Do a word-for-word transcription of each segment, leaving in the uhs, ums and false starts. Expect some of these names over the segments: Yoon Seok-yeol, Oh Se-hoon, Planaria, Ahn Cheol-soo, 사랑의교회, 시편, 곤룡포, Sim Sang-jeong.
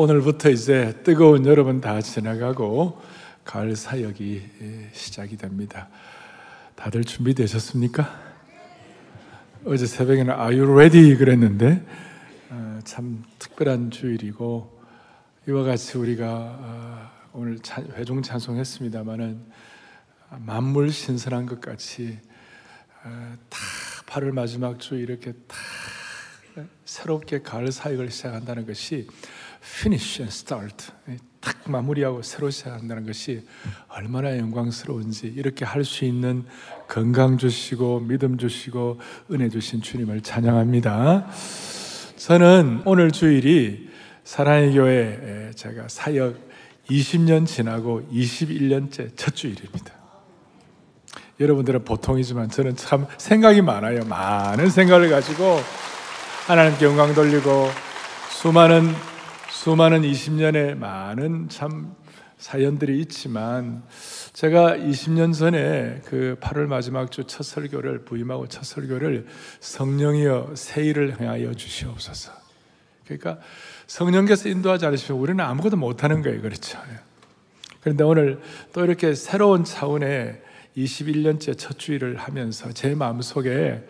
오늘부터 이제 뜨거운 여름은 다 지나가고 가을 사역이 시작이 됩니다. 다들 준비되셨습니까? 어제 새벽에는 Are you ready? 그랬는데 참 특별한 주일이고, 이와 같이 우리가 오늘 회중 찬송했습니다마는 만물 신선한 것 같이 다 팔월 마지막 주 이렇게 다 새롭게 가을 사역을 시작한다는 것이 finish and start, 딱 마무리하고 새로 시작한다는 것이 얼마나 영광스러운지, 이렇게 할 수 있는 건강 주시고 믿음 주시고 은혜 주신 주님을 찬양합니다. 저는 오늘 주일이 사랑의 교회 제가 사역 이십 년 지나고 이십일 년째 첫 주일입니다. 여러분들은 보통이지만 저는 참 생각이 많아요. 많은 생각을 가지고 하나님께 영광 돌리고 수많은 수많은 이십 년의 많은 참 사연들이 있지만, 제가 이십 년 전에 그 팔월 마지막 주 첫 설교를, 부임하고 첫 설교를 성령이여 새 일을 행하여 주시옵소서. 그러니까 성령께서 인도하지 않으시면 우리는 아무것도 못하는 거예요. 그렇죠? 그런데 오늘 또 이렇게 새로운 차원의 이십일 년째 첫 주일을 하면서 제 마음속에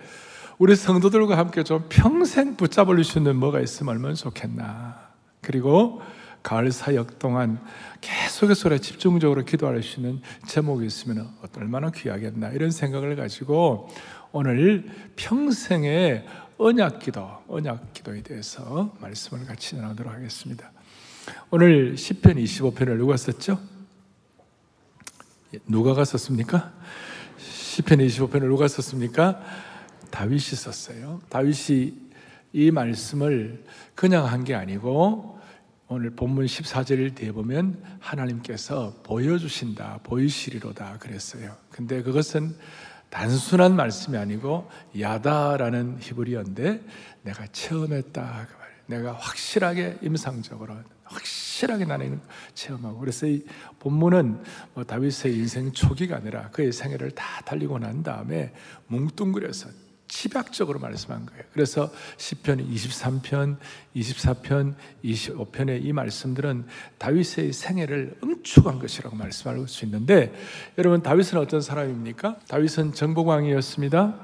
우리 성도들과 함께 좀 평생 붙잡을 수 있는 뭐가 있으면 얼마나 좋겠나, 그리고 가을 사역 동안 계속해서 집중적으로 기도할 수 있는 제목이 있으면 얼마나 귀하겠나, 이런 생각을 가지고 오늘 평생의 언약기도, 언약기도에 대해서 말씀을 같이 나누도록 하겠습니다. 오늘 시편 이십오 편을 누가 썼죠? 누가가 썼습니까? 시편 이십오 편을 누가 썼습니까? 다윗이 썼어요. 다윗이 이 말씀을 그냥 한 게 아니고, 오늘 본문 십사 절을 뒤에 보면 하나님께서 보여주신다, 보이시리로다 그랬어요. 근데 그것은 단순한 말씀이 아니고 야다라는 히브리어인데, 내가 체험했다 그 말이에요. 내가 확실하게 임상적으로 확실하게 나는 체험하고. 그래서 이 본문은 뭐 다윗의 인생 초기가 아니라 그의 생애를 다 달리고 난 다음에 뭉뚱그려서 집약적으로 말씀한 거예요. 그래서 시편 이십삼 편, 이십사 편, 이십오 편의 이 말씀들은 다윗의 생애를 응축한 것이라고 말씀할 수 있는데, 여러분 다윗은 어떤 사람입니까? 다윗은 정복왕이었습니다.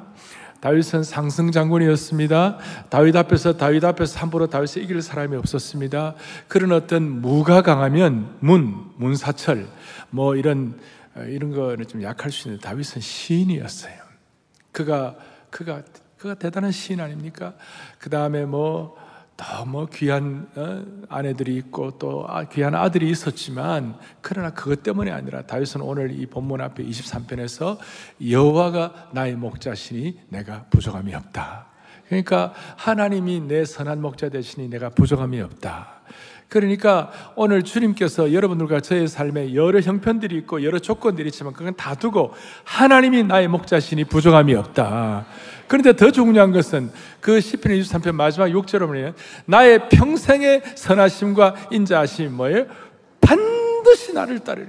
다윗은 상승장군이었습니다. 다윗 앞에서 다윗 앞에서 함부로 다윗을 이길 사람이 없었습니다. 그런 어떤 무가 강하면 문, 문사철 뭐 이런 이런 거는 좀 약할 수 있는데, 다윗은 시인이었어요. 그가 그가, 그가 대단한 시인 아닙니까? 그 다음에 뭐, 너무 귀한 어? 아내들이 있고 또 아, 귀한 아들이 있었지만, 그러나 그것 때문이 아니라 다윗은 오늘 이 본문 앞에 이십삼 편에서 여호와가 나의 목자시니 내가 부족함이 없다. 그러니까 하나님이 내 선한 목자 되시니 내가 부족함이 없다. 그러니까 오늘 주님께서 여러분들과 저의 삶에 여러 형편들이 있고 여러 조건들이 있지만 그건 다 두고 하나님이 나의 목자시니 부족함이 없다. 그런데 더 중요한 것은 그 시편 이십삼 편 마지막 육 절로 보면 나의 평생의 선하심과 인자하심이 뭐예요? 반드시 나를 따르리.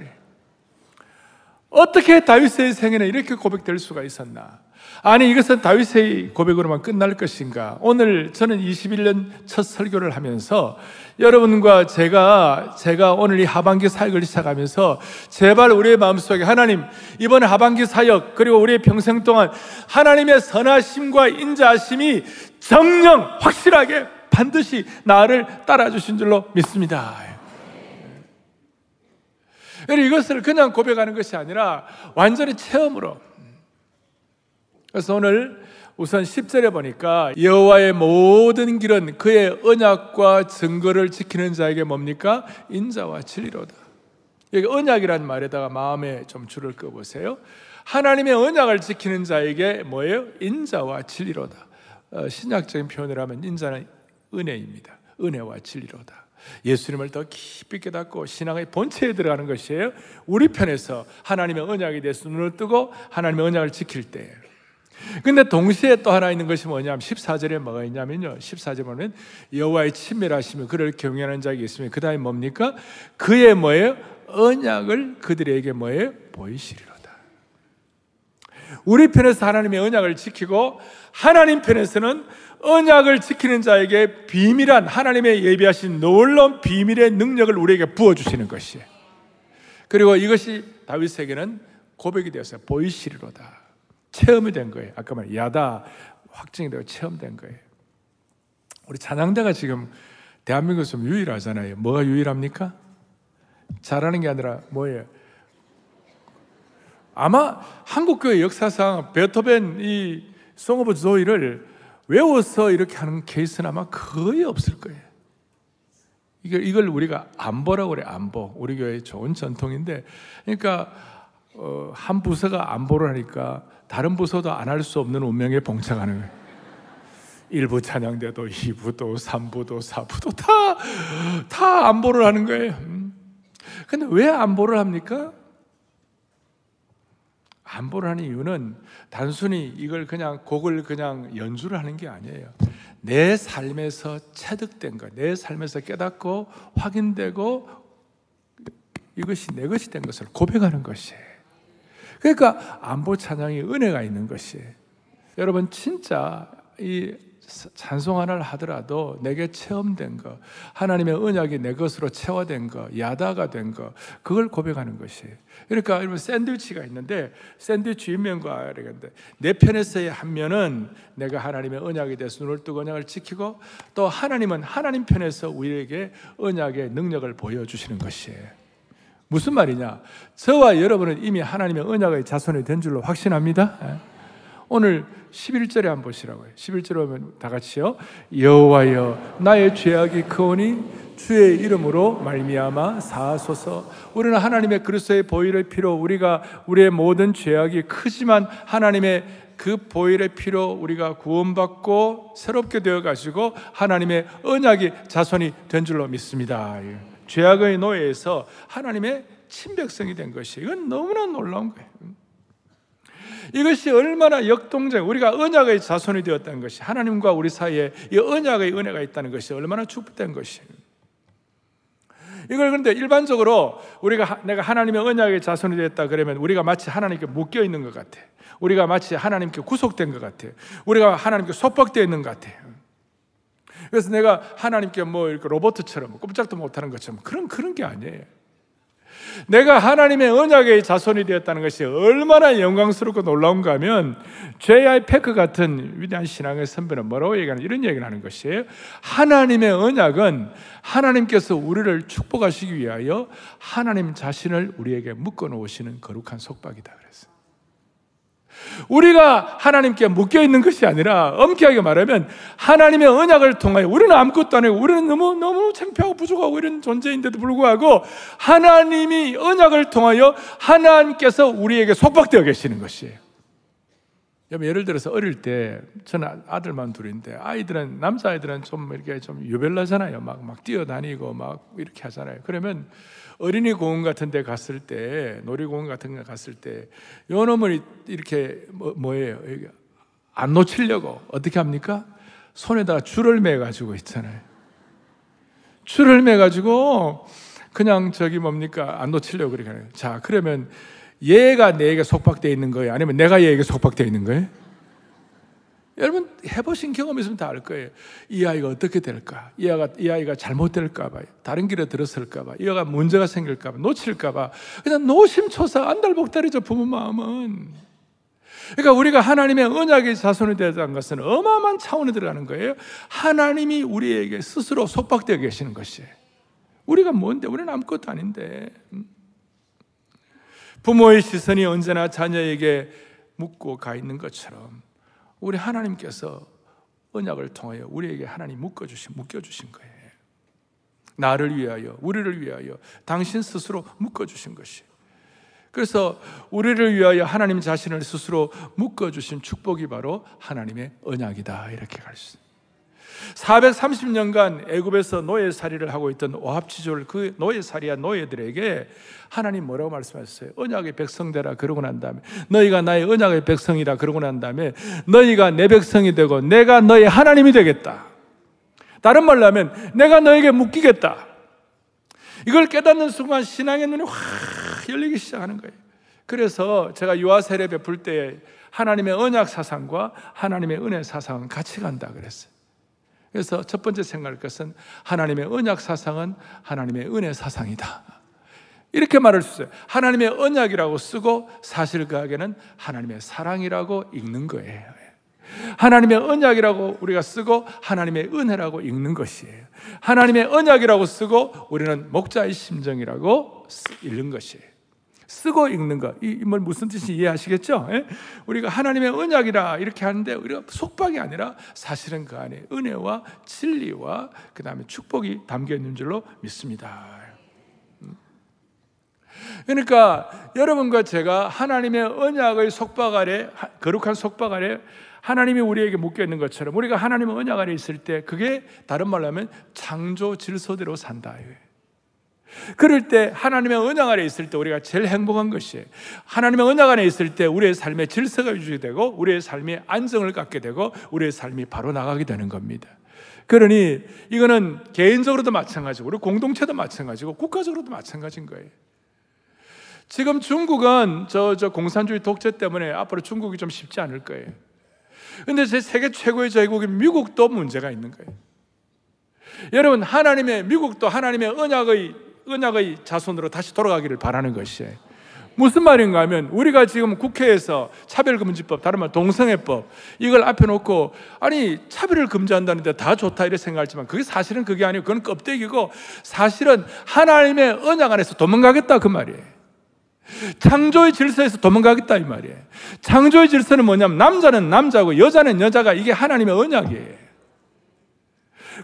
어떻게 다윗의 생애는 이렇게 고백될 수가 있었나? 아니, 이것은 다윗의 고백으로만 끝날 것인가? 오늘 저는 이십일 년 첫 설교를 하면서 여러분과 제가 제가 오늘 이 하반기 사역을 시작하면서, 제발 우리의 마음속에 하나님 이번 하반기 사역 그리고 우리의 평생 동안 하나님의 선하심과 인자하심이 정녕 확실하게 반드시 나를 따라주신 줄로 믿습니다. 이것을 그냥 고백하는 것이 아니라 완전히 체험으로. 그래서 오늘 우선 십 절에 보니까 여호와의 모든 길은 그의 언약과 증거를 지키는 자에게 뭡니까? 인자와 진리로다. 여기 언약이란 말에다가 마음에 좀 줄을 끄보세요. 하나님의 언약을 지키는 자에게 뭐예요? 인자와 진리로다. 어, 신약적인 표현을 하면 인자는 은혜입니다. 은혜와 진리로다. 예수님을 더 깊이 깨닫고 신앙의 본체에 들어가는 것이에요. 우리 편에서 하나님의 언약에 대해서 눈을 뜨고 하나님의 언약을 지킬 때. 근데 동시에 또 하나 있는 것이 뭐냐면 십사 절에 뭐가 있냐면요, 십사 절에 보면 여호와의 친밀하심을 그를 경외하는 자에게 있으면 그 다음에 뭡니까? 그의 뭐예요? 언약을 그들에게 뭐예요? 보이시리로다. 우리 편에서 하나님의 언약을 지키고 하나님 편에서는 언약을 지키는 자에게 비밀한 하나님의 예비하신 놀라운 비밀의 능력을 우리에게 부어주시는 것이에요. 그리고 이것이 다윗에게는 고백이 되었어요. 보이시리로다. 체험이 된 거예요. 아까 말한 야다 확증이 되고 체험된 거예요. 우리 찬양대가 지금 대한민국에서 좀 유일하잖아요. 뭐가 유일합니까? 잘하는 게 아니라 뭐예요? 아마 한국교회 역사상 베토벤 이 송 오브 조이를 외워서 이렇게 하는 케이스는 아마 거의 없을 거예요. 이걸, 이걸 우리가 안보라고 그래요. 안보. 우리 교회의 좋은 전통인데, 그러니까 어, 한 부서가 안보를 하니까 다른 부서도 안 할 수 없는 운명에 봉착하는 거예요. 일 부 찬양대도 이 부도 삼 부도 사 부도 다, 다 안보를 하는 거예요. 근데 왜 안보를 합니까? 안보를 하는 이유는 단순히 이걸 그냥 곡을 그냥 연주를 하는 게 아니에요. 내 삶에서 체득된 것, 내 삶에서 깨닫고 확인되고 이것이 내 것이 된 것을 고백하는 것이에요. 그러니까 안보 찬양이 은혜가 있는 것이에요. 여러분 진짜 이 찬송 하나를 하더라도 내게 체험된 것, 하나님의 언약이 내 것으로 채워된 것, 야다가 된 것, 그걸 고백하는 것이에요. 그러니까 여러분 샌드위치가 있는데 샌드위치 윗면과 아래인데 내 편에서의 한 면은 내가 하나님의 언약에 대해서 눈을 뜨고 언약을 지키고 또 하나님은 하나님 편에서 우리에게 언약의 능력을 보여주시는 것이에요. 무슨 말이냐? 저와 여러분은 이미 하나님의 언약의 자손이 된 줄로 확신합니다. 오늘 십일 절에 한번 보시라고요. 십일 절에 보면 다 같이요. 여호와여 나의 죄악이 크오니 주의 이름으로 말미암아 사하소서. 우리는 하나님의 그리스도의 보혈의 피로 우리가 우리의 모든 죄악이 크지만 하나님의 그 보혈의 피로 우리가 구원받고 새롭게 되어 가지고 하나님의 언약이 자손이 된 줄로 믿습니다. 죄악의 노예에서 하나님의 친백성이 된 것이 이건 너무나 놀라운 거예요. 이것이 얼마나 역동적, 우리가 언약의 자손이 되었다는 것이, 하나님과 우리 사이에 이 언약의 은혜가 있다는 것이 얼마나 축복된 것이에요. 이걸 그런데 일반적으로 우리가 내가 하나님의 언약의 자손이 되었다 그러면 우리가 마치 하나님께 묶여 있는 것 같아. 우리가 마치 하나님께 구속된 것 같아. 우리가 하나님께 속박되어 있는 것 같아. 그래서 내가 하나님께 뭐 이렇게 로봇처럼 꼼짝도 못하는 것처럼 그런 그런 게 아니에요. 내가 하나님의 언약의 자손이 되었다는 것이 얼마나 영광스럽고 놀라운가 하면 제이 아이 패크 같은 위대한 신앙의 선배는 뭐라고 얘기하는 이런 얘기를 하는 것이에요. 하나님의 언약은 하나님께서 우리를 축복하시기 위하여 하나님 자신을 우리에게 묶어놓으시는 거룩한 속박이다 그랬어요. 우리가 하나님께 묶여있는 것이 아니라 엄격하게 말하면 하나님의 언약을 통하여 우리는 아무것도 아니고 우리는 너무 너무 창피하고 부족하고 이런 존재인데도 불구하고 하나님이 언약을 통하여 하나님께서 우리에게 속박되어 계시는 것이에요. 예를 들어서 어릴 때 저는 아들만 둘인데 아이들은 남자아이들은 좀 이렇게 좀 유별나잖아요. 막, 막 뛰어다니고 막 이렇게 하잖아요. 그러면 어린이 공원 같은 데 갔을 때 놀이공원 같은 데 갔을 때 요 놈을 이렇게 뭐, 뭐예요? 안 놓치려고 어떻게 합니까? 손에다가 줄을 매가지고 있잖아요. 줄을 매가지고 그냥 저기 뭡니까? 안 놓치려고 그렇게 하는 거예요. 자 그러면 얘가 내게 속박되어 있는 거예요? 아니면 내가 얘에게 속박되어 있는 거예요? 여러분 해보신 경험 있으면 다 알 거예요. 이 아이가 어떻게 될까? 이 아이가, 이 아이가 잘못될까 봐요. 다른 길에 들었을까 봐. 이 아이가 문제가 생길까 봐. 놓칠까 봐. 그냥 노심초사 안달복달이죠. 부모 마음은. 그러니까 우리가 하나님의 언약의 자손이 되었다는 것은 어마어마한 차원에 들어가는 거예요. 하나님이 우리에게 스스로 속박되어 계시는 것이에요. 우리가 뭔데? 우리는 아무것도 아닌데. 부모의 시선이 언제나 자녀에게 묻고 가 있는 것처럼 우리 하나님께서 언약을 통하여 우리에게 하나님 묶어주신, 묶여주신 거예요. 나를 위하여, 우리를 위하여 당신 스스로 묶어주신 것이에요. 그래서 우리를 위하여 하나님 자신을 스스로 묶어주신 축복이 바로 하나님의 언약이다 이렇게 갈 수 있어요. 사백삼십 년간 애굽에서 노예살이를 하고 있던 오합지졸 그 노예살이한 노예들에게 하나님 뭐라고 말씀하셨어요? 언약의 백성 되라 그러고 난 다음에 너희가 나의 언약의 백성이라 그러고 난 다음에 너희가 내 백성이 되고 내가 너의 하나님이 되겠다. 다른 말로 하면 내가 너에게 묶이겠다. 이걸 깨닫는 순간 신앙의 눈이 확 열리기 시작하는 거예요. 그래서 제가 유아세례 베풀 때 하나님의 언약 사상과 하나님의 은혜 사상은 같이 간다 그랬어요. 그래서 첫 번째 생각할 것은 하나님의 언약 사상은 하나님의 은혜 사상이다. 이렇게 말할 수 있어요. 하나님의 언약이라고 쓰고 사실 그 악에는 하나님의 사랑이라고 읽는 거예요. 하나님의 언약이라고 우리가 쓰고 하나님의 은혜라고 읽는 것이에요. 하나님의 언약이라고 쓰고 우리는 목자의 심정이라고 읽는 것이에요. 쓰고 읽는 것, 이 말 무슨 뜻인지 이해하시겠죠? 예? 우리가 하나님의 언약이라 이렇게 하는데 우리가 속박이 아니라 사실은 그 안에 은혜와 진리와 그 다음에 축복이 담겨 있는 줄로 믿습니다. 그러니까 여러분과 제가 하나님의 언약의 속박 아래, 거룩한 속박 아래 하나님이 우리에게 묶여있는 것처럼 우리가 하나님의 언약 아래 있을 때 그게 다른 말로 하면 창조 질서대로 산다. 그럴 때 하나님의 언약 아래 있을 때 우리가 제일 행복한 것이에요. 하나님의 언약 안에 있을 때 우리의 삶의 질서가 유지되고 우리의 삶의 안정을 갖게 되고 우리의 삶이 바로 나가게 되는 겁니다. 그러니 이거는 개인적으로도 마찬가지고 우리 공동체도 마찬가지고 국가적으로도 마찬가지인 거예요. 지금 중국은 저, 저 공산주의 독재 때문에 앞으로 중국이 좀 쉽지 않을 거예요. 근데 제 세계 최고의 제국인 미국도 문제가 있는 거예요. 여러분, 하나님의, 미국도 하나님의 언약의, 언약의 자손으로 다시 돌아가기를 바라는 것이에요. 무슨 말인가 하면, 우리가 지금 국회에서 차별금지법, 다른 말 동성애법, 이걸 앞에 놓고, 아니, 차별을 금지한다는데 다 좋다, 이래 생각하지만, 그게 사실은 그게 아니고, 그건 껍데기고, 사실은 하나님의 언약 안에서 도망가겠다, 그 말이에요. 창조의 질서에서 도망가겠다 이 말이에요. 창조의 질서는 뭐냐면 남자는 남자고 여자는 여자가, 이게 하나님의 언약이에요.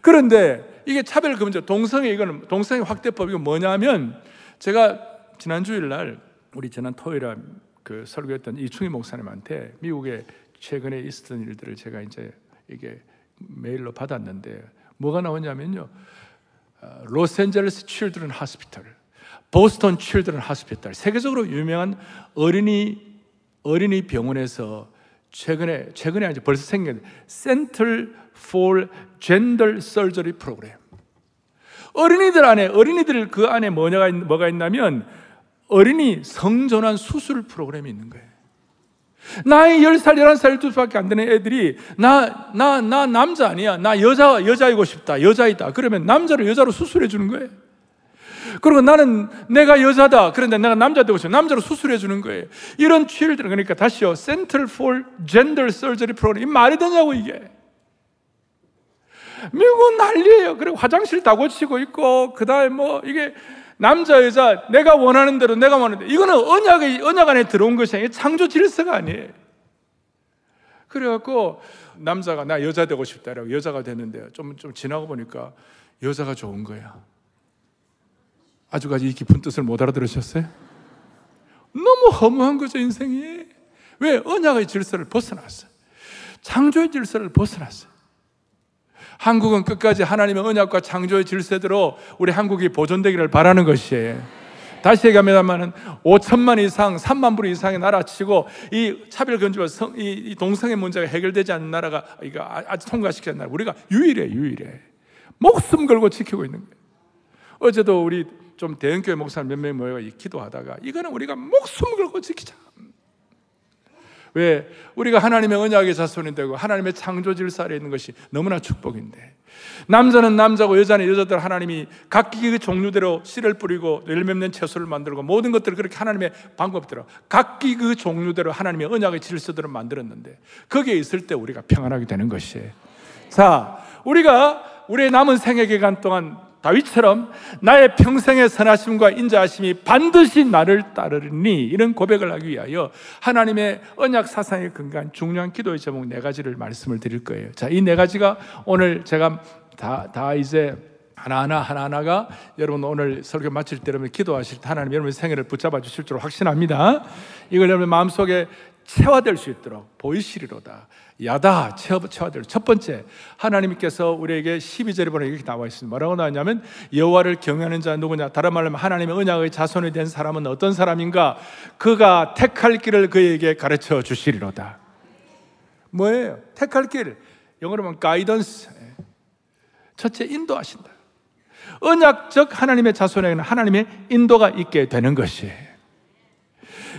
그런데 이게 차별금지 동성애, 이거는 동성애 확대법, 이거 뭐냐면, 제가 지난 주일날 우리 지난 토요일에 그 설교했던 이충희 목사님한테 미국에 최근에 있었던 일들을 제가 이제 이게 메일로 받았는데 뭐가 나오냐면요, 로스앤젤레스 칠드런 하스피털, 보스턴 칠드런 하스피털, 세계적으로 유명한 어린이 어린이 병원에서 최근에 최근에 아니 벌써 생긴 Center for Gender Surgery 프로그램. 어린이들 안에 어린이들 그 안에 뭐냐가 뭐가 있냐면 어린이 성전환 수술 프로그램이 있는 거예요. 나이 열 살, 열한 살, 열두 살밖에 안 되는 애들이 나 나 나 남자 아니야. 나 여자 여자이고 싶다. 여자이다. 그러면 남자를 여자로 수술해 주는 거예요. 그리고 나는 내가 여자다. 그런데 내가 남자 되고 싶어. 남자로 수술해 주는 거예요. 이런 치유들, 그러니까 다시요. Center for Gender Surgery 프로그램. 이게 말이 되냐고, 이게. 미국은 난리예요. 그리고 화장실 다 고치고 있고, 그 다음에 뭐, 이게 남자, 여자, 내가 원하는 대로, 내가 원하는 대로. 이거는 언약의, 언약 안에 들어온 것이 아니에요. 창조 질서가 아니에요. 그래갖고, 남자가 나 여자 되고 싶다라고 여자가 됐는데, 좀, 좀 지나고 보니까 여자가 좋은 거야. 아주까지 이 깊은 뜻을 못 알아들으셨어요? 너무 허무한 거죠, 인생이. 왜? 언약의 질서를 벗어났어요. 창조의 질서를 벗어났어요. 한국은 끝까지 하나님의 언약과 창조의 질서대로 우리 한국이 보존되기를 바라는 것이에요. 다시 얘기합니다만, 오천만 이상, 삼만 불 이상의 나라치고, 이 차별 금지와 성, 이, 이 동성애 문제가 해결되지 않는 나라가, 이거 아직 통과시키는 나라, 우리가 유일해, 유일해. 목숨 걸고 지키고 있는 거예요. 어제도 우리 좀 대형교회 목사님 몇 명이 모여 기도하다가, 이거는 우리가 목숨 걸고 지키자. 왜? 우리가 하나님의 언약의 자손이 되고 하나님의 창조 질서 아래 있는 것이 너무나 축복인데, 남자는 남자고 여자는 여자들, 하나님이 각기 그 종류대로 씨를 뿌리고 열매 맺는 채소를 만들고 모든 것들을 그렇게 하나님의 방법대로 각기 그 종류대로 하나님의 언약의 질서대로 만들었는데, 거기에 있을 때 우리가 평안하게 되는 것이에요. 자, 우리가 우리의 남은 생애 기간 동안 다윗처럼 나의 평생의 선하심과 인자하심이 반드시 나를 따르니, 이런 고백을 하기 위하여 하나님의 언약 사상에 근거한 중요한 기도의 제목 네 가지를 말씀을 드릴 거예요. 자, 이 네 가지가 오늘 제가 다, 다 이제 하나하나 하나하나가 여러분 오늘 설교 마칠 때 여러분 기도하실 때 하나님 여러분의 생애를 붙잡아 주실 줄 확신합니다. 이걸 여러분의 마음속에 체화될 수 있도록 보이시리로다. 야다, 체화될. 첫 번째, 하나님께서 우리에게 십이 절에 보면 이렇게 나와 있습니다. 뭐라고 나왔냐면, 여호와를 경외하는 자는 누구냐? 다른 말로 하면 하나님의 언약의 자손이 된 사람은 어떤 사람인가? 그가 택할 길을 그에게 가르쳐 주시리로다. 뭐예요? 택할 길. 영어로 하면 가이던스. 첫째, 인도하신다. 언약적 하나님의 자손에게는 하나님의 인도가 있게 되는 것이에요.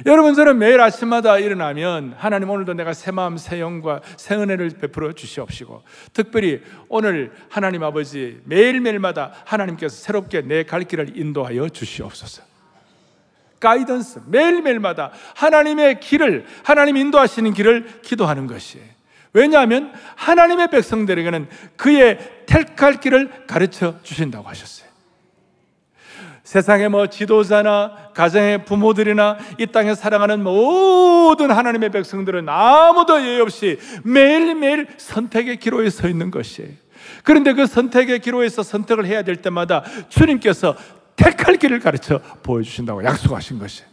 여러분, 저는 매일 아침마다 일어나면 하나님 오늘도 내가 새 마음, 새 영과 새 은혜를 베풀어 주시옵시고, 특별히 오늘 하나님 아버지 매일매일마다 하나님께서 새롭게 내 갈 길을 인도하여 주시옵소서. 가이던스, 매일매일마다 하나님의 길을, 하나님 인도하시는 길을 기도하는 것이, 왜냐하면 하나님의 백성들에게는 그의 택할 길을 가르쳐 주신다고 하셨어요. 세상의 뭐 지도자나 가정의 부모들이나 이 땅에 살아가는 모든 하나님의 백성들은 아무도 예의 없이 매일매일 선택의 기로에 서 있는 것이에요. 그런데 그 선택의 기로에서 선택을 해야 될 때마다 주님께서 택할 길을 가르쳐 보여주신다고 약속하신 것이에요.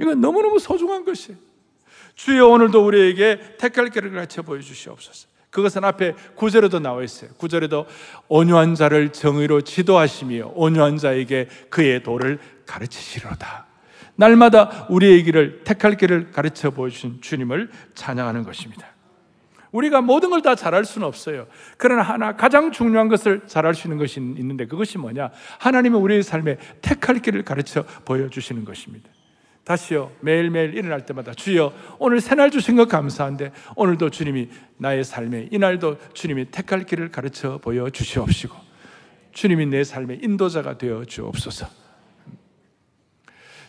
이건 너무너무 소중한 것이에요. 주여 오늘도 우리에게 택할 길을 가르쳐 보여주시옵소서. 그것은 앞에 구절에도 나와 있어요. 구절에도 온유한 자를 정의로 지도하시며 온유한 자에게 그의 도를 가르치시로다. 날마다 우리의 길을, 택할 길을 가르쳐 보여주신 주님을 찬양하는 것입니다. 우리가 모든 걸 다 잘할 수는 없어요. 그러나 하나 가장 중요한 것을 잘할 수 있는 것이 있는데, 그것이 뭐냐? 하나님은 우리의 삶에 택할 길을 가르쳐 보여주시는 것입니다. 다시요, 매일매일 일어날 때마다 주여 오늘 새날 주신 것 감사한데 오늘도 주님이 나의 삶에, 이날도 주님이 택할 길을 가르쳐 보여주시옵시고 주님이 내 삶의 인도자가 되어 주옵소서.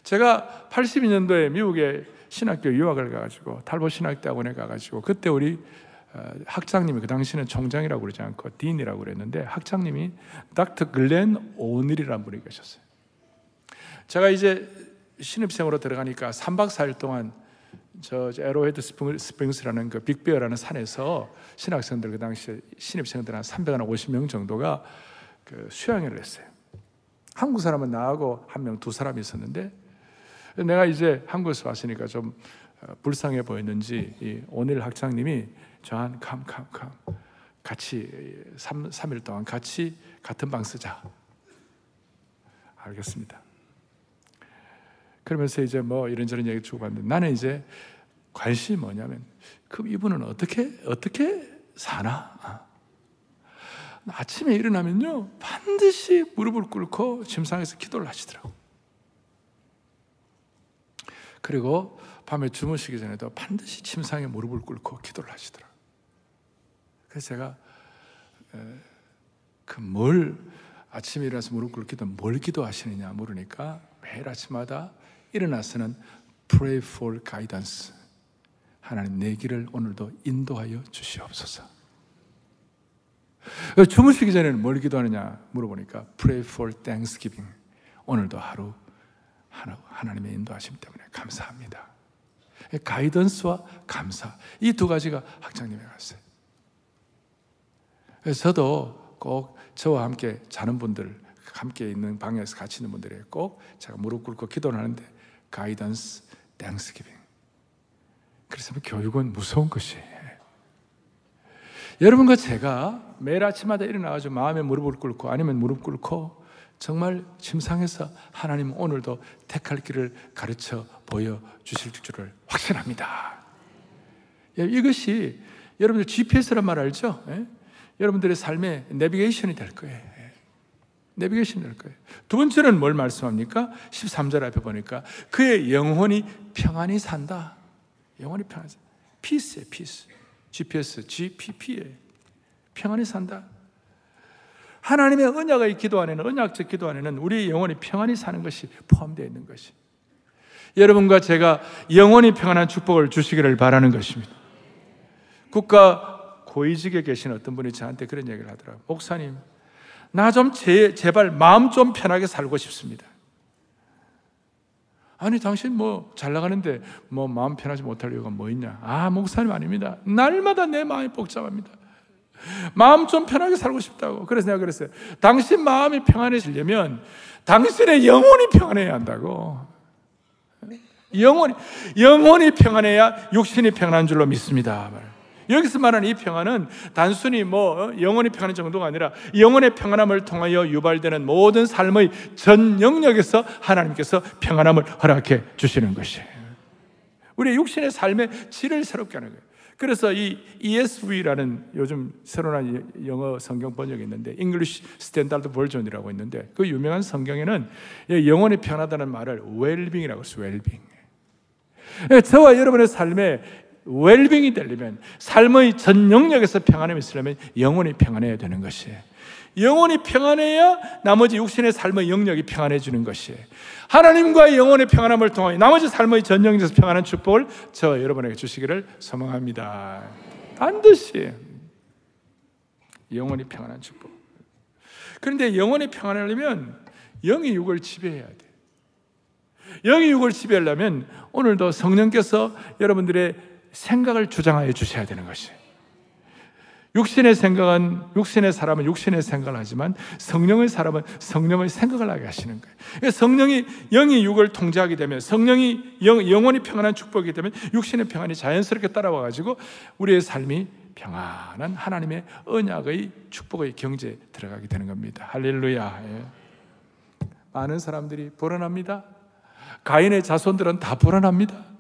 제가 팔십이 년도에 미국에 신학교 유학을 가가지고 탈봇 신학대학원에 가가지고, 그때 우리 학장님이, 그 당시는 총장이라고 그러지 않고 딘이라고 그랬는데, 학장님이 닥터 글렌 오닐이라는 분이 계셨어요. 제가 이제 신입생으로 들어가니까 삼 박 사 일 동안 저 에로헤드 스프링스라는 그 빅베어라는 산에서 신학생들, 그 당시에 신입생들 한 삼백오십 명 정도가 그 수양회를 했어요. 한국 사람은 나하고 한 명, 두 사람이 있었는데, 내가 이제 한국에서 왔으니까 좀 불쌍해 보였는지 이 오늘 학장님이 저한 캄캄캄 같이 삼 일 동안 같이 같은 방 쓰자. 알겠습니다. 그러면서 이제 뭐 이런저런 얘기 주고받는데, 나는 이제 관심이 뭐냐면 그 이분은 어떻게 어떻게 사나? 아. 아침에 일어나면요 반드시 무릎을 꿇고 침상에서 기도를 하시더라고. 그리고 밤에 주무시기 전에도 반드시 침상에 무릎을 꿇고 기도를 하시더라고. 그래서 제가 그 뭘 아침에 일어나서 무릎 꿇기도 뭘 기도하시느냐 물으니까, 매일 아침마다 일어나서는 Pray for guidance, 하나님 내 길을 오늘도 인도하여 주시옵소서. 주무시기 전에는 뭘 기도하느냐 물어보니까 Pray for thanksgiving, 오늘도 하루 하나님의 인도하심 때문에 감사합니다. 가이던스와 감사, 이 두 가지가 학장님에게 갔어요. 그래서 저도 꼭 저와 함께 자는 분들, 함께 있는 방에서 같이 있는 분들에게 꼭 제가 무릎 꿇고 기도를 하는데 가이던스, 땡스기빙. 그래서 교육은 무서운 것이에요. 여러분과 제가 매일 아침마다 일어나서 마음에 무릎을 꿇고, 아니면 무릎 꿇고 정말 침상에서 하나님 오늘도 택할 길을 가르쳐 보여주실 줄을 확신합니다. 이것이 여러분들 지피에스란 말 알죠? 예? 여러분들의 삶의 내비게이션이 될 거예요. 내비게이션이 될 거예요. 두 번째는 뭘 말씀합니까? 십삼 절 앞에 보니까 그의 영혼이 평안히 산다. 영혼이 평안히 산다. 피스예요, 피스. 지피에스, 지피피예요. 평안히 산다. 하나님의 언약의 기도 안에는, 언약적 기도 안에는 우리의 영혼이 평안히 사는 것이 포함되어 있는 것이, 여러분과 제가 영혼이 평안한 축복을 주시기를 바라는 것입니다. 국가 고위직에 계신 어떤 분이 저한테 그런 얘기를 하더라고요. 목사님, 나 좀 제발 마음 좀 편하게 살고 싶습니다. 아니, 당신 뭐 잘 나가는데 뭐 마음 편하지 못할 이유가 뭐 있냐? 아, 목사님 아닙니다. 날마다 내 마음이 복잡합니다. 마음 좀 편하게 살고 싶다고. 그래서 내가 그랬어요. 당신 마음이 평안해지려면 당신의 영혼이 평안해야 한다고. 영혼이, 영혼이 평안해야 육신이 평안한 줄로 믿습니다. 여기서 말하는 이 평안은 단순히 뭐 영혼이 평안한 정도가 아니라 영혼의 평안함을 통하여 유발되는 모든 삶의 전 영역에서 하나님께서 평안함을 허락해 주시는 것이에요. 우리 육신의 삶의 질을 새롭게 하는 거예요. 그래서 이 이에스브이라는 요즘 새로 나온 영어 성경 번역이 있는데, English Standard Version이라고 있는데, 그 유명한 성경에는 영혼이 평안하다는 말을 웰빙이라고 해서 웰빙. 저와 여러분의 삶에 웰빙이 되려면, 삶의 전 영역에서 평안함이 있으려면 영혼이 평안해야 되는 것이에요. 영혼이 평안해야 나머지 육신의 삶의 영역이 평안해지는 것이에요. 하나님과의 영혼의 평안함을 통하여 나머지 삶의 전 영역에서 평안한 축복을 저와 여러분에게 주시기를 소망합니다. 반드시 영혼이 평안한 축복. 그런데 영혼이 평안하려면 영이 육을 지배해야 돼. 영이 육을 지배하려면 오늘도 성령께서 여러분들의 생각을 주장하여 주셔야 되는 것이에요. 육신의 생각은, 육신의 사람은 육신의 생각을 하지만 성령의 사람은 성령의 생각을 하게 하시는 거예요. 그러니까 성령이 영이 육을 통제하게 되면, 성령이 영, 영혼이 평안한 축복이 되면 육신의 평안이 자연스럽게 따라와 가지고 우리의 삶이 평안한 하나님의 언약의 축복의 경제에 들어가게 되는 겁니다. 할렐루야. 예. 많은 사람들이 불안합니다. 가인의 자손들은 다 불안합니다.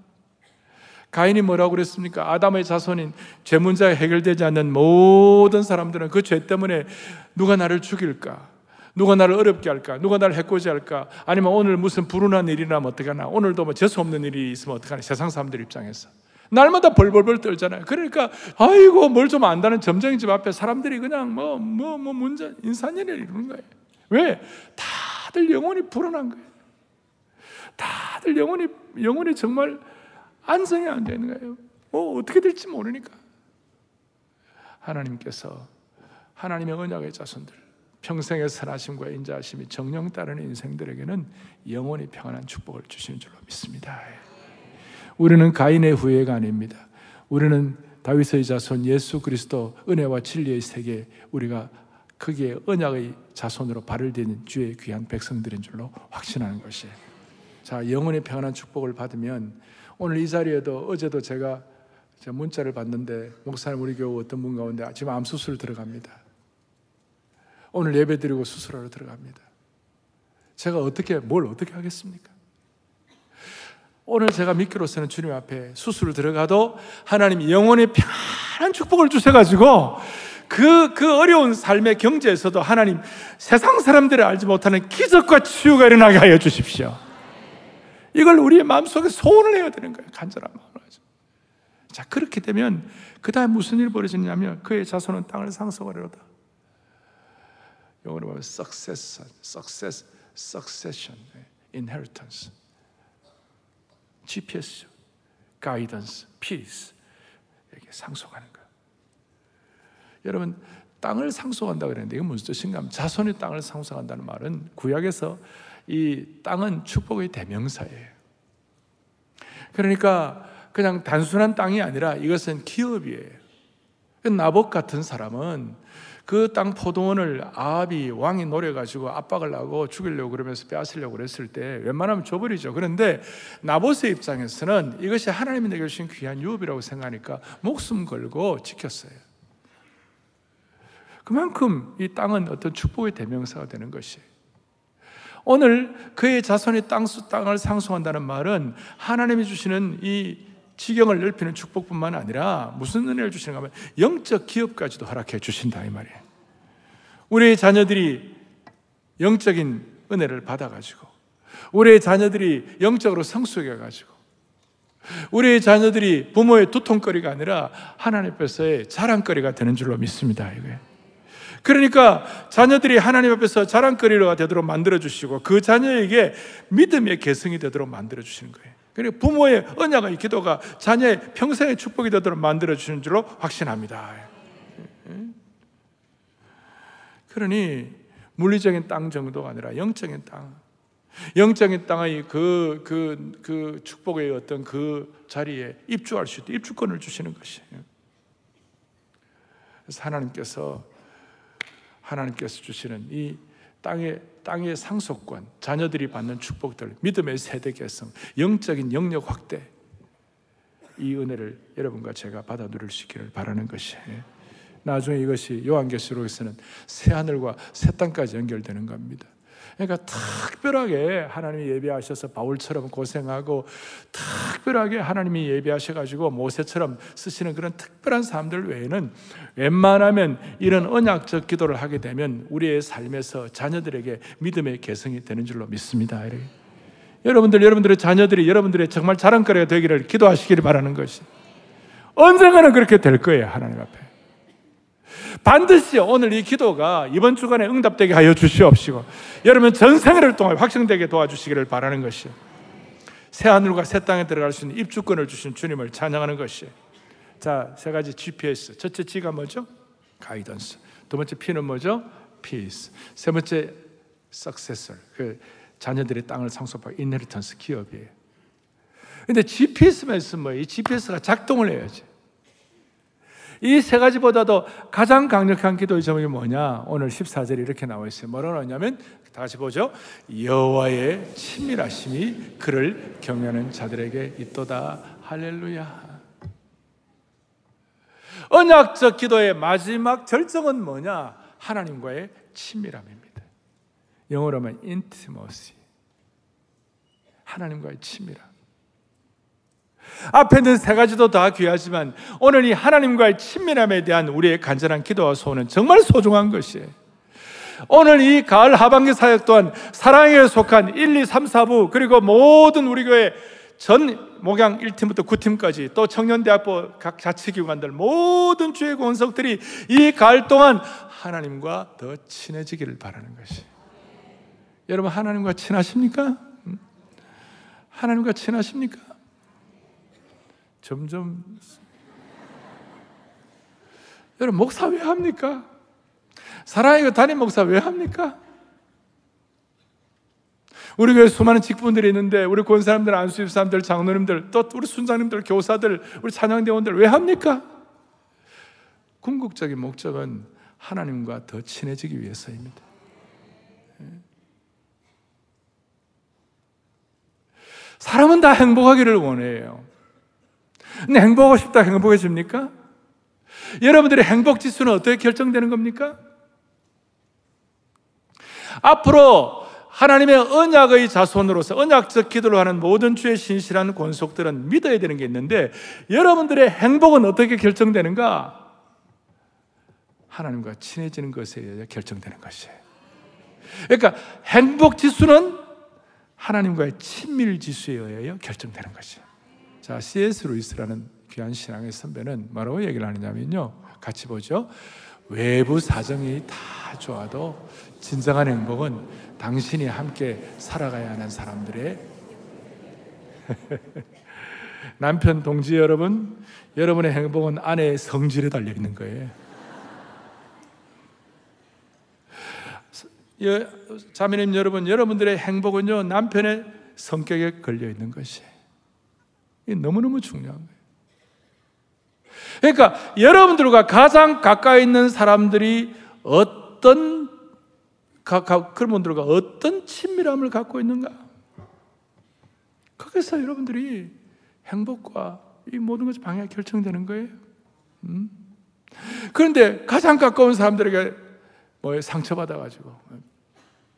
가인이 뭐라고 그랬습니까? 아담의 자손인 죄 문제가 해결되지 않는 모든 사람들은 그 죄 때문에 누가 나를 죽일까? 누가 나를 어렵게 할까? 누가 나를 해코지할까? 아니면 오늘 무슨 불운한 일이 나면 어떡하나? 오늘도 뭐 재수없는 일이 있으면 어떡하나? 세상 사람들 입장에서 날마다 벌벌벌 떨잖아요. 그러니까 아이고 뭘 좀 안다는 점쟁이 집 앞에 사람들이 그냥 뭐 뭐 뭐 문제 인산연애 이러는 거예요. 왜? 다들 영혼이 불안한 거예요. 다들 영혼이 영혼이 정말 안성이 안 되는 거예요. 뭐 어떻게 될지 모르니까. 하나님께서 하나님의 언약의 자손들, 평생의 선하심과 인자하심이 정령 따르는 인생들에게는 영원히 평안한 축복을 주시는 줄로 믿습니다. 우리는 가인의 후예가 아닙니다. 우리는 다윗의 자손 예수 그리스도 은혜와 진리의 세계에 우리가 거기에 언약의 자손으로 발을 디딘 주의 귀한 백성들인 줄로 확신하는 것이에요. 자, 영원히 평안한 축복을 받으면, 오늘 이 자리에도 어제도 제가 문자를 받는데, 목사님 우리 교우 어떤 분 가운데 지금 암수술 들어갑니다. 오늘 예배 드리고 수술하러 들어갑니다. 제가 어떻게, 뭘 어떻게 하겠습니까? 오늘 제가 믿기로서는 주님 앞에 수술을 들어가도 하나님 영혼의 평안한 축복을 주셔가지고 그, 그 어려운 삶의 경제에서도 하나님 세상 사람들을 알지 못하는 기적과 치유가 일어나게 하여 주십시오. 이걸 우리의 마음속에 소원을 해야 되는 거예요. 간절한 마음으로 하죠. 자, 그렇게 되면 그 다음에 무슨 일이 벌어지냐면, 그의 자손은 땅을 상속하리로다. 영어로 보면 succession, success, succession, inheritance, 지피에스, guidance, peace, 이렇게 상속하는 거예요. 여러분, 땅을 상속한다고 그랬는데 이게 무슨 뜻인가 하면, 자손이 땅을 상속한다는 말은 구약에서 이 땅은 축복의 대명사예요. 그러니까 그냥 단순한 땅이 아니라 이것은 기업이에요. 나봇 같은 사람은 그 땅 포도원을 아합이 왕이 노려가지고 압박을 하고 죽이려고 그러면서 빼앗으려고 그랬을 때 웬만하면 줘버리죠. 그런데 나봇의 입장에서는 이것이 하나님이 내게 주신 귀한 유업이라고 생각하니까 목숨 걸고 지켰어요. 그만큼 이 땅은 어떤 축복의 대명사가 되는 것이에요. 오늘 그의 자손이 땅수, 땅을 상속한다는 말은 하나님이 주시는 이 지경을 넓히는 축복뿐만 아니라 무슨 은혜를 주시는가 하면 영적 기업까지도 허락해 주신다 이 말이에요. 우리의 자녀들이 영적인 은혜를 받아가지고, 우리의 자녀들이 영적으로 성숙해가지고, 우리의 자녀들이 부모의 두통거리가 아니라 하나님 앞에서의 자랑거리가 되는 줄로 믿습니다. 이거예요. 그러니까 자녀들이 하나님 앞에서 자랑거리가 되도록 만들어주시고, 그 자녀에게 믿음의 계승이 되도록 만들어주시는 거예요. 그리고 부모의 언약의 기도가 자녀의 평생의 축복이 되도록 만들어주시는 줄로 확신합니다. 그러니 물리적인 땅 정도가 아니라 영적인 땅, 영적인 땅의 그, 그, 그 축복의 어떤 그 자리에 입주할 수 있도록 입주권을 주시는 것이에요. 그래서 하나님께서 하나님께서 주시는 이 땅의, 땅의 상속권, 자녀들이 받는 축복들, 믿음의 세대 계승, 영적인 영역 확대, 이 은혜를 여러분과 제가 받아 누릴 수 있기를 바라는 것이에요. 나중에 이것이 요한계시록에서는 새하늘과 새 땅까지 연결되는 겁니다. 그러니까 특별하게 하나님이 예비하셔서 바울처럼 고생하고, 특별하게 하나님이 예비하셔가지고 모세처럼 쓰시는 그런 특별한 사람들 외에는 웬만하면 이런 언약적 기도를 하게 되면 우리의 삶에서 자녀들에게 믿음의 계승이 되는 줄로 믿습니다. 이렇게. 여러분들, 여러분들의 자녀들이 여러분들의 정말 자랑거리가 되기를 기도하시기를 바라는 것이 언젠가는 그렇게 될 거예요. 하나님 앞에 반드시 오늘 이 기도가 이번 주간에 응답되게 하여 주시옵시고 여러분 전생애를 통해 확정되게 도와주시기를 바라는 것이 새하늘과 새 땅에 들어갈 수 있는 입주권을 주신 주님을 찬양하는 것이. 자, 세 가지 지피에스. 첫째 G가 뭐죠? 가이던스. 두 번째 P는 뭐죠? Peace. 세 번째 Successor. 그 자녀들이 땅을 상속받고 Inheritance 기업이에요. 근데 지피에스만 있으면 뭐예요? 이 지피에스가 작동을 해야지. 이 세 가지보다도 가장 강력한 기도의 제목이 뭐냐? 오늘 십사 절에 이렇게 나와 있어요. 뭐라고 하냐면 다 같이 보죠. 여호와의 친밀하심이 그를 경외하는 자들에게 있도다. 할렐루야. 언약적 기도의 마지막 절정은 뭐냐? 하나님과의 친밀함입니다. 영어로 하면 intimacy. 하나님과의 친밀함. 앞에 있는 세 가지도 다 귀하지만 오늘 이 하나님과의 친밀함에 대한 우리의 간절한 기도와 소원은 정말 소중한 것이에요. 오늘 이 가을 하반기 사역 또한 사랑에 속한 일, 이, 삼, 사부 그리고 모든 우리 교회 전 목양 일 팀부터 구 팀까지 또 청년대학부 각 자치기관들 모든 주의 권속들이 이 가을 동안 하나님과 더 친해지기를 바라는 것이에요. 여러분 하나님과 친하십니까? 하나님과 친하십니까? 점점 여러분 목사 왜 합니까? 사랑의교회 담임 목사 왜 합니까? 우리 교회 수많은 직분들이 있는데 우리 권사님들, 안수집사님들, 장로님들, 또 우리 순장님들, 교사들, 우리 찬양대원들 왜 합니까? 궁극적인 목적은 하나님과 더 친해지기 위해서입니다. 사람은 다 행복하기를 원해요. 근데 행복하고 싶다 행복해집니까? 여러분들의 행복지수는 어떻게 결정되는 겁니까? 앞으로 하나님의 언약의 자손으로서 언약적 기도를 하는 모든 주의 신실한 권속들은 믿어야 되는 게 있는데 여러분들의 행복은 어떻게 결정되는가? 하나님과 친해지는 것에 의해 결정되는 것이에요. 그러니까 행복지수는 하나님과의 친밀지수에 의해 결정되는 것이에요. 자, 씨에스 루이스라는 귀한 신앙의 선배는 뭐라고 얘기를 하느냐면요. 같이 보죠. 외부 사정이 다 좋아도 진정한 행복은 당신이 함께 살아가야 하는 사람들의 남편 동지 여러분, 여러분의 행복은 아내의 성질에 달려 있는 거예요. 자매님 여러분, 여러분들의 행복은요 남편의 성격에 걸려 있는 것이에요. 너무너무 중요한 거예요. 그러니까 여러분들과 가장 가까이 있는 사람들이 어떤 가, 가, 그런 분들과 어떤 친밀함을 갖고 있는가, 거기서 여러분들이 행복과 이 모든 것이 방향이 결정되는 거예요. 음? 그런데 가장 가까운 사람들에게 뭐에 상처받아가지고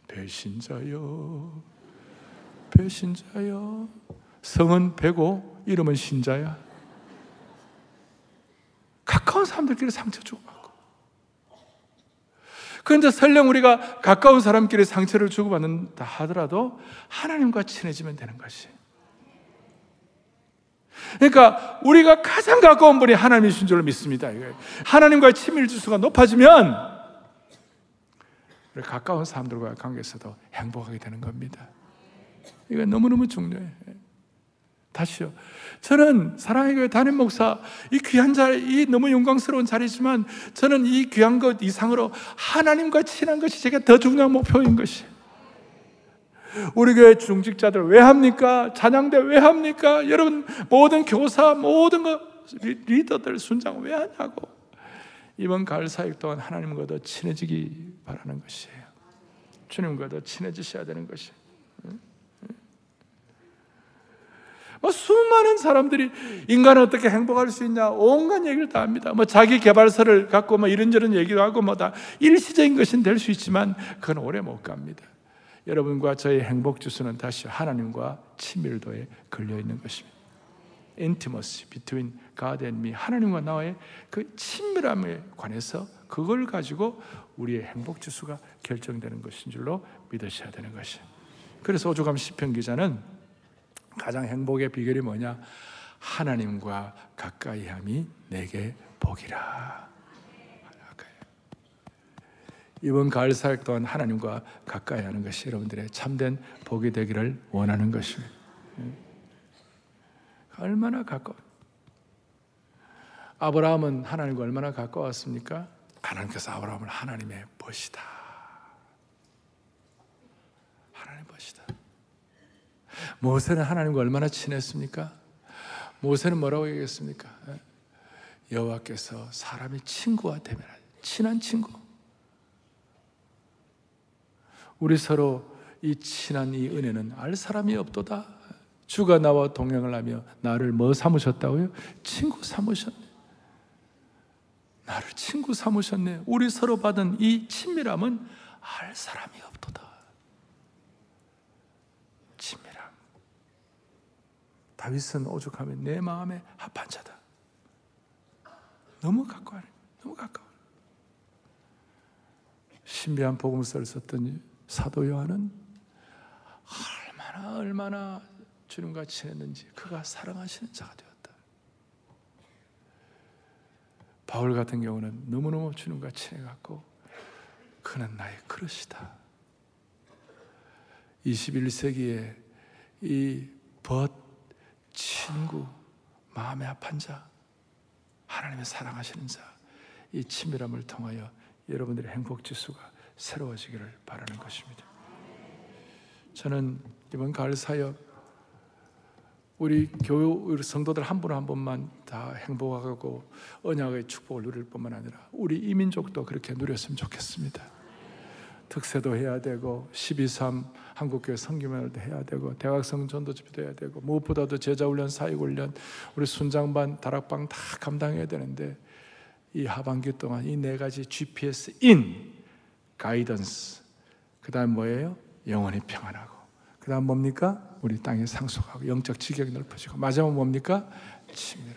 배신자여 배신자여 성은 배고 이름은 신자야. 가까운 사람들끼리 상처 주고받고. 그런데 설령 우리가 가까운 사람끼리 상처를 주고받는다 하더라도 하나님과 친해지면 되는 것이. 그러니까 우리가 가장 가까운 분이 하나님이신 줄 믿습니다. 하나님과의 친밀지수가 높아지면 우리 가까운 사람들과의 관계에서도 행복하게 되는 겁니다. 이거 너무너무 중요해. 다시요. 저는 사랑의 교회 담임 목사, 이 귀한 자리, 이 너무 영광스러운 자리지만 저는 이 귀한 것 이상으로 하나님과 친한 것이 제가 더 중요한 목표인 것이에요. 우리 교회 중직자들 왜 합니까? 찬양대 왜 합니까? 여러분, 모든 교사, 모든 거, 리더들, 순장 왜 하냐고. 이번 가을 사역 동안 하나님과 더 친해지기 바라는 것이에요. 주님과 더 친해지셔야 되는 것이에요. 뭐 수많은 사람들이 인간은 어떻게 행복할 수 있냐 온갖 얘기를 다 합니다. 뭐 자기 개발서를 갖고 뭐 이런저런 얘기도 하고 뭐 다 일시적인 것은 될 수 있지만 그건 오래 못 갑니다. 여러분과 저의 행복 지수는 다시 하나님과 친밀도에 걸려 있는 것입니다. Intimacy between God and me. 하나님과 나와의 그 친밀함에 관해서 그걸 가지고 우리의 행복 지수가 결정되는 것인 줄로 믿으셔야 되는 것이에요. 그래서 오죽하면 시편 기자는 가장 행복의 비결이 뭐냐? 하나님과 가까이함이 내게 복이라. 이번 가을 사역 동안 하나님과 가까이 하는 것이 여러분들의 참된 복이 되기를 원하는 것입니다. 얼마나 가까워. 아브라함은 하나님과 얼마나 가까웠습니까? 하나님께서 아브라함을 하나님의 벗이다. 하나님의 벗이다. 모세는 하나님과 얼마나 친했습니까? 모세는 뭐라고 얘기했습니까? 여호와께서 사람이 친구와 되면 친한 친구. 우리 서로 이 친한 이 은혜는 알 사람이 없도다. 주가 나와 동행을 하며 나를 뭐 삼으셨다고요? 친구 삼으셨네. 나를 친구 삼으셨네. 우리 서로 받은 이 친밀함은 알 사람이 없도다. 친밀함. 다윗은 오죽하면 내 마음에 합한 자다. 너무 가까워. 너무 가까워. 신비한 복음서를 썼던 사도 요한은 얼마나 얼마나 주님과 친했는지 그가 사랑하시는 자가 되었다. 바울 같은 경우는 너무너무 주님과 친해갖고 그는 나의 그릇이다. 이십일 세기에 이 벗, 친구, 마음의 합한 자, 하나님의 사랑하시는 자, 이 친밀함을 통하여 여러분들의 행복지수가 새로워지기를 바라는 것입니다. 저는 이번 가을 사역 우리 교우 성도들 한 분 한 분만 다 행복하고 언약의 축복을 누릴 뿐만 아니라 우리 이민족도 그렇게 누렸으면 좋겠습니다. 특세도 해야 되고 십이 삼 한국교회 선교면도 해야 되고 대학성 전도집도 해야 되고 무엇보다도 제자훈련, 사역훈련, 우리 순장반, 다락방 다 감당해야 되는데 이 하반기 동안 이 네 가지 지피에스 인 가이던스, 그 다음 뭐예요? 영원히 평안하고, 그 다음 뭡니까? 우리 땅에 상속하고 영적 지경이 넓어지고, 마지막은 뭡니까? 친밀함.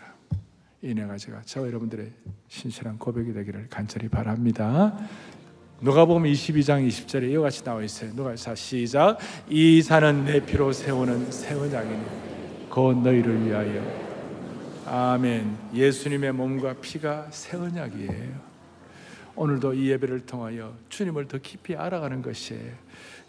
이 네 가지가 저와 여러분들의 신실한 고백이 되기를 간절히 바랍니다. 누가복음 이십이 장 이십 절에 이와 같이 나와 있어요. 누가복음 시작. 이 산은 내 피로 세우는 새 언약이니 곧 너희를 위하여. 아멘. 예수님의 몸과 피가 새 언약이에요. 오늘도 이 예배를 통하여 주님을 더 깊이 알아가는 것이에요.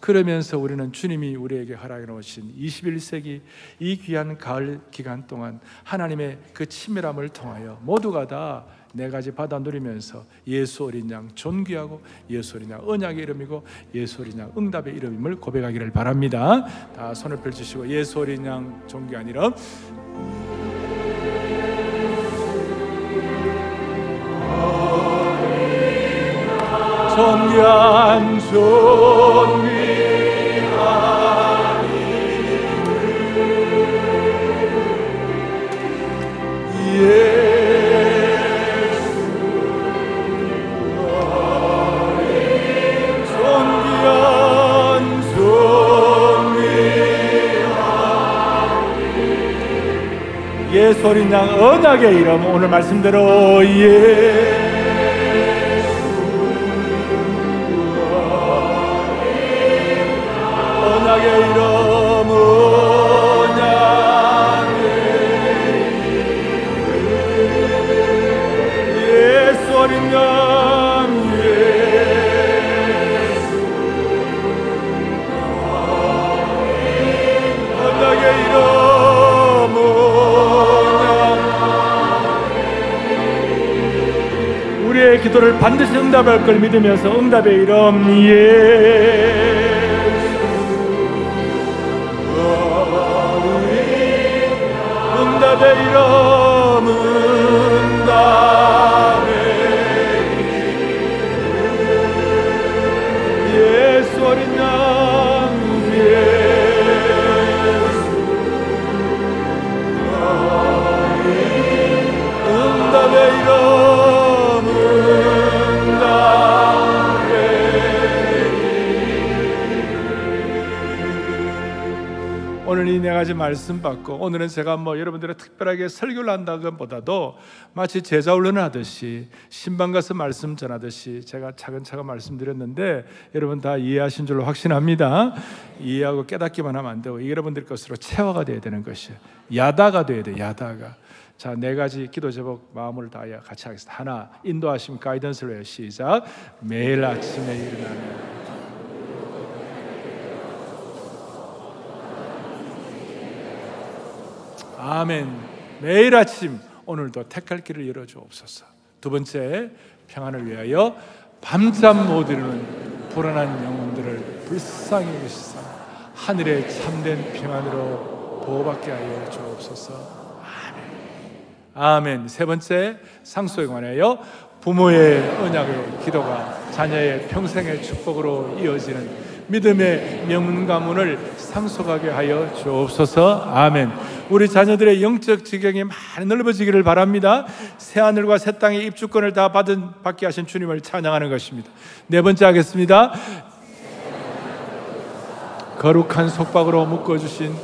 그러면서 우리는 주님이 우리에게 허락해 놓으신 이십일 세기 이 귀한 가을 기간 동안 하나님의 그 친밀함을 통하여 모두가 다 네 가지 받아 누리면서 예수 어린 양 존귀하고 예수 어린 양 언약의 이름이고 예수 어린 양 응답의 이름임을 고백하기를 바랍니다. 다 손을 펼치시고 예수 어린 양 존귀한 이름. 존귀한 존귀한 이름 예수 어린 존귀한 존귀한 이름 예수 어린 양 언약의 이름. 오늘 말씀대로 예 기도를 반드시 응답할 걸 믿으면서 응답의 이름 예수 응답의 이름 응답의 이름 예수 어린 양 예수 응답의 이름 오늘 이 네 가지 말씀 받고, 오늘은 제가 뭐 여러분들의 특별하게 설교를 한다는 것보다도 마치 제자 훈련하듯이 신방 가서 말씀 전하듯이 제가 차근차근 말씀드렸는데 여러분 다 이해하신 줄로 확신합니다. 이해하고 깨닫기만 하면 안 되고 여러분들 것으로 체화가 돼야 되는 것이에요. 야다가 돼야 돼, 야다가. 자, 네 가지 기도 제목 마음을 다해 같이 하겠습니다. 하나, 인도하심 가이던스를 해요. 시작. 매일 아침에 일어나는 아멘. 매일 아침 오늘도 택할 길을 열어주옵소서. 두 번째, 평안을 위하여 밤잠 못 이루는 불안한 영혼들을 불쌍히 여기시사 하늘의 참된 평안으로 보호받게 하여 주옵소서. 아멘. 아멘. 세 번째, 상소에 관하여 부모의 언약의 기도가 자녀의 평생의 축복으로 이어지는 믿음의 명문가문을 상속하게 하여 주옵소서. 아멘. 우리 자녀들의 영적 지경이 많이 넓어지기를 바랍니다. 새하늘과 새 땅의 입주권을 다 받은, 받게 하신 주님을 찬양하는 것입니다. 네 번째 하겠습니다. 거룩한 속박으로 묶어주신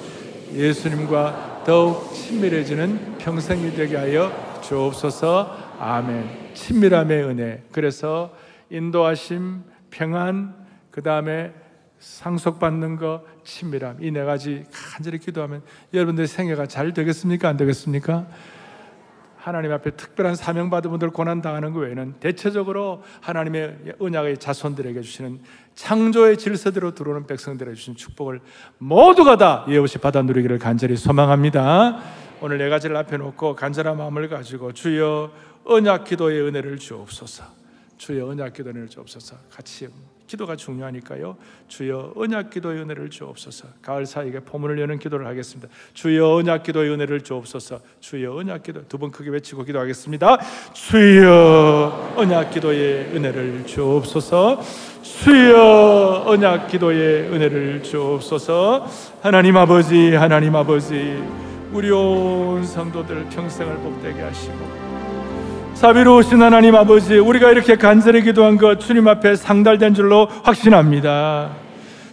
예수님과 더욱 친밀해지는 평생이 되게 하여 주옵소서. 아멘. 친밀함의 은혜. 그래서 인도하심, 평안, 그 다음에 상속받는 것, 친밀함, 이 네 가지 간절히 기도하면 여러분들의 생애가 잘 되겠습니까? 안 되겠습니까? 하나님 앞에 특별한 사명받은 분들 고난당하는 것 외에는 대체적으로 하나님의 언약의 자손들에게 주시는 창조의 질서대로 들어오는 백성들에게 주신 축복을 모두가 다 예외 없이 받아 누리기를 간절히 소망합니다. 오늘 네 가지를 앞에 놓고 간절한 마음을 가지고 주여 언약 기도의 은혜를 주옵소서. 주여 언약 기도의 은혜를 주옵소서. 같이 기도가 중요하니까요. 주여 언약기도의 은혜를 주옵소서. 가을 사이에 포문을 여는 기도를 하겠습니다. 주여 언약기도의 은혜를 주옵소서. 주여 언약기도. 두 번 크게 외치고 기도하겠습니다. 주여 언약기도의 은혜를 주옵소서. 주여 언약기도의 은혜를 주옵소서. 하나님 아버지, 하나님 아버지, 우리 온 성도들 평생을 복되게 하시고 자비로우신 하나님 아버지, 우리가 이렇게 간절히 기도한 것 주님 앞에 상달된 줄로 확신합니다.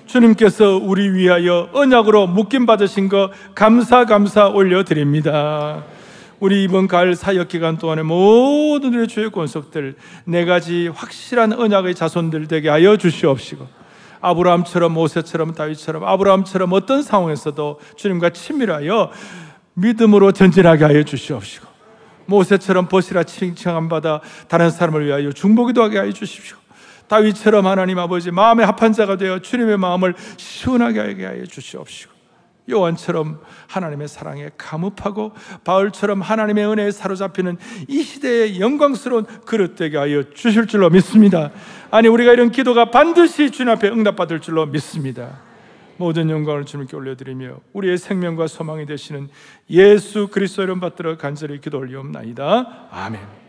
주님께서 우리 위하여 언약으로 묶임 받으신 것 감사 감사 올려드립니다. 우리 이번 가을 사역 기간 동안에 모든 우리 주의 권속들 네 가지 확실한 언약의 자손들 되게 하여 주시옵시고, 아브라함처럼 모세처럼 다윗처럼 아브라함처럼 어떤 상황에서도 주님과 친밀하여 믿음으로 전진하게 하여 주시옵시고, 모세처럼 벗이라 칭칭함 받아 다른 사람을 위하여 중보기도 하게 하여 주십시오. 다윗처럼 하나님 아버지 마음의 합한 자가 되어 주님의 마음을 시원하게 하게 하여 주시옵시고, 요한처럼 하나님의 사랑에 감흡하고 바울처럼 하나님의 은혜에 사로잡히는 이 시대의 영광스러운 그릇되게 하여 주실 줄로 믿습니다. 아니, 우리가 이런 기도가 반드시 주님 앞에 응답받을 줄로 믿습니다. 모든 영광을 주님께 올려드리며 우리의 생명과 소망이 되시는 예수 그리스도 이름 받들어 간절히 기도 올리옵나이다. 아멘.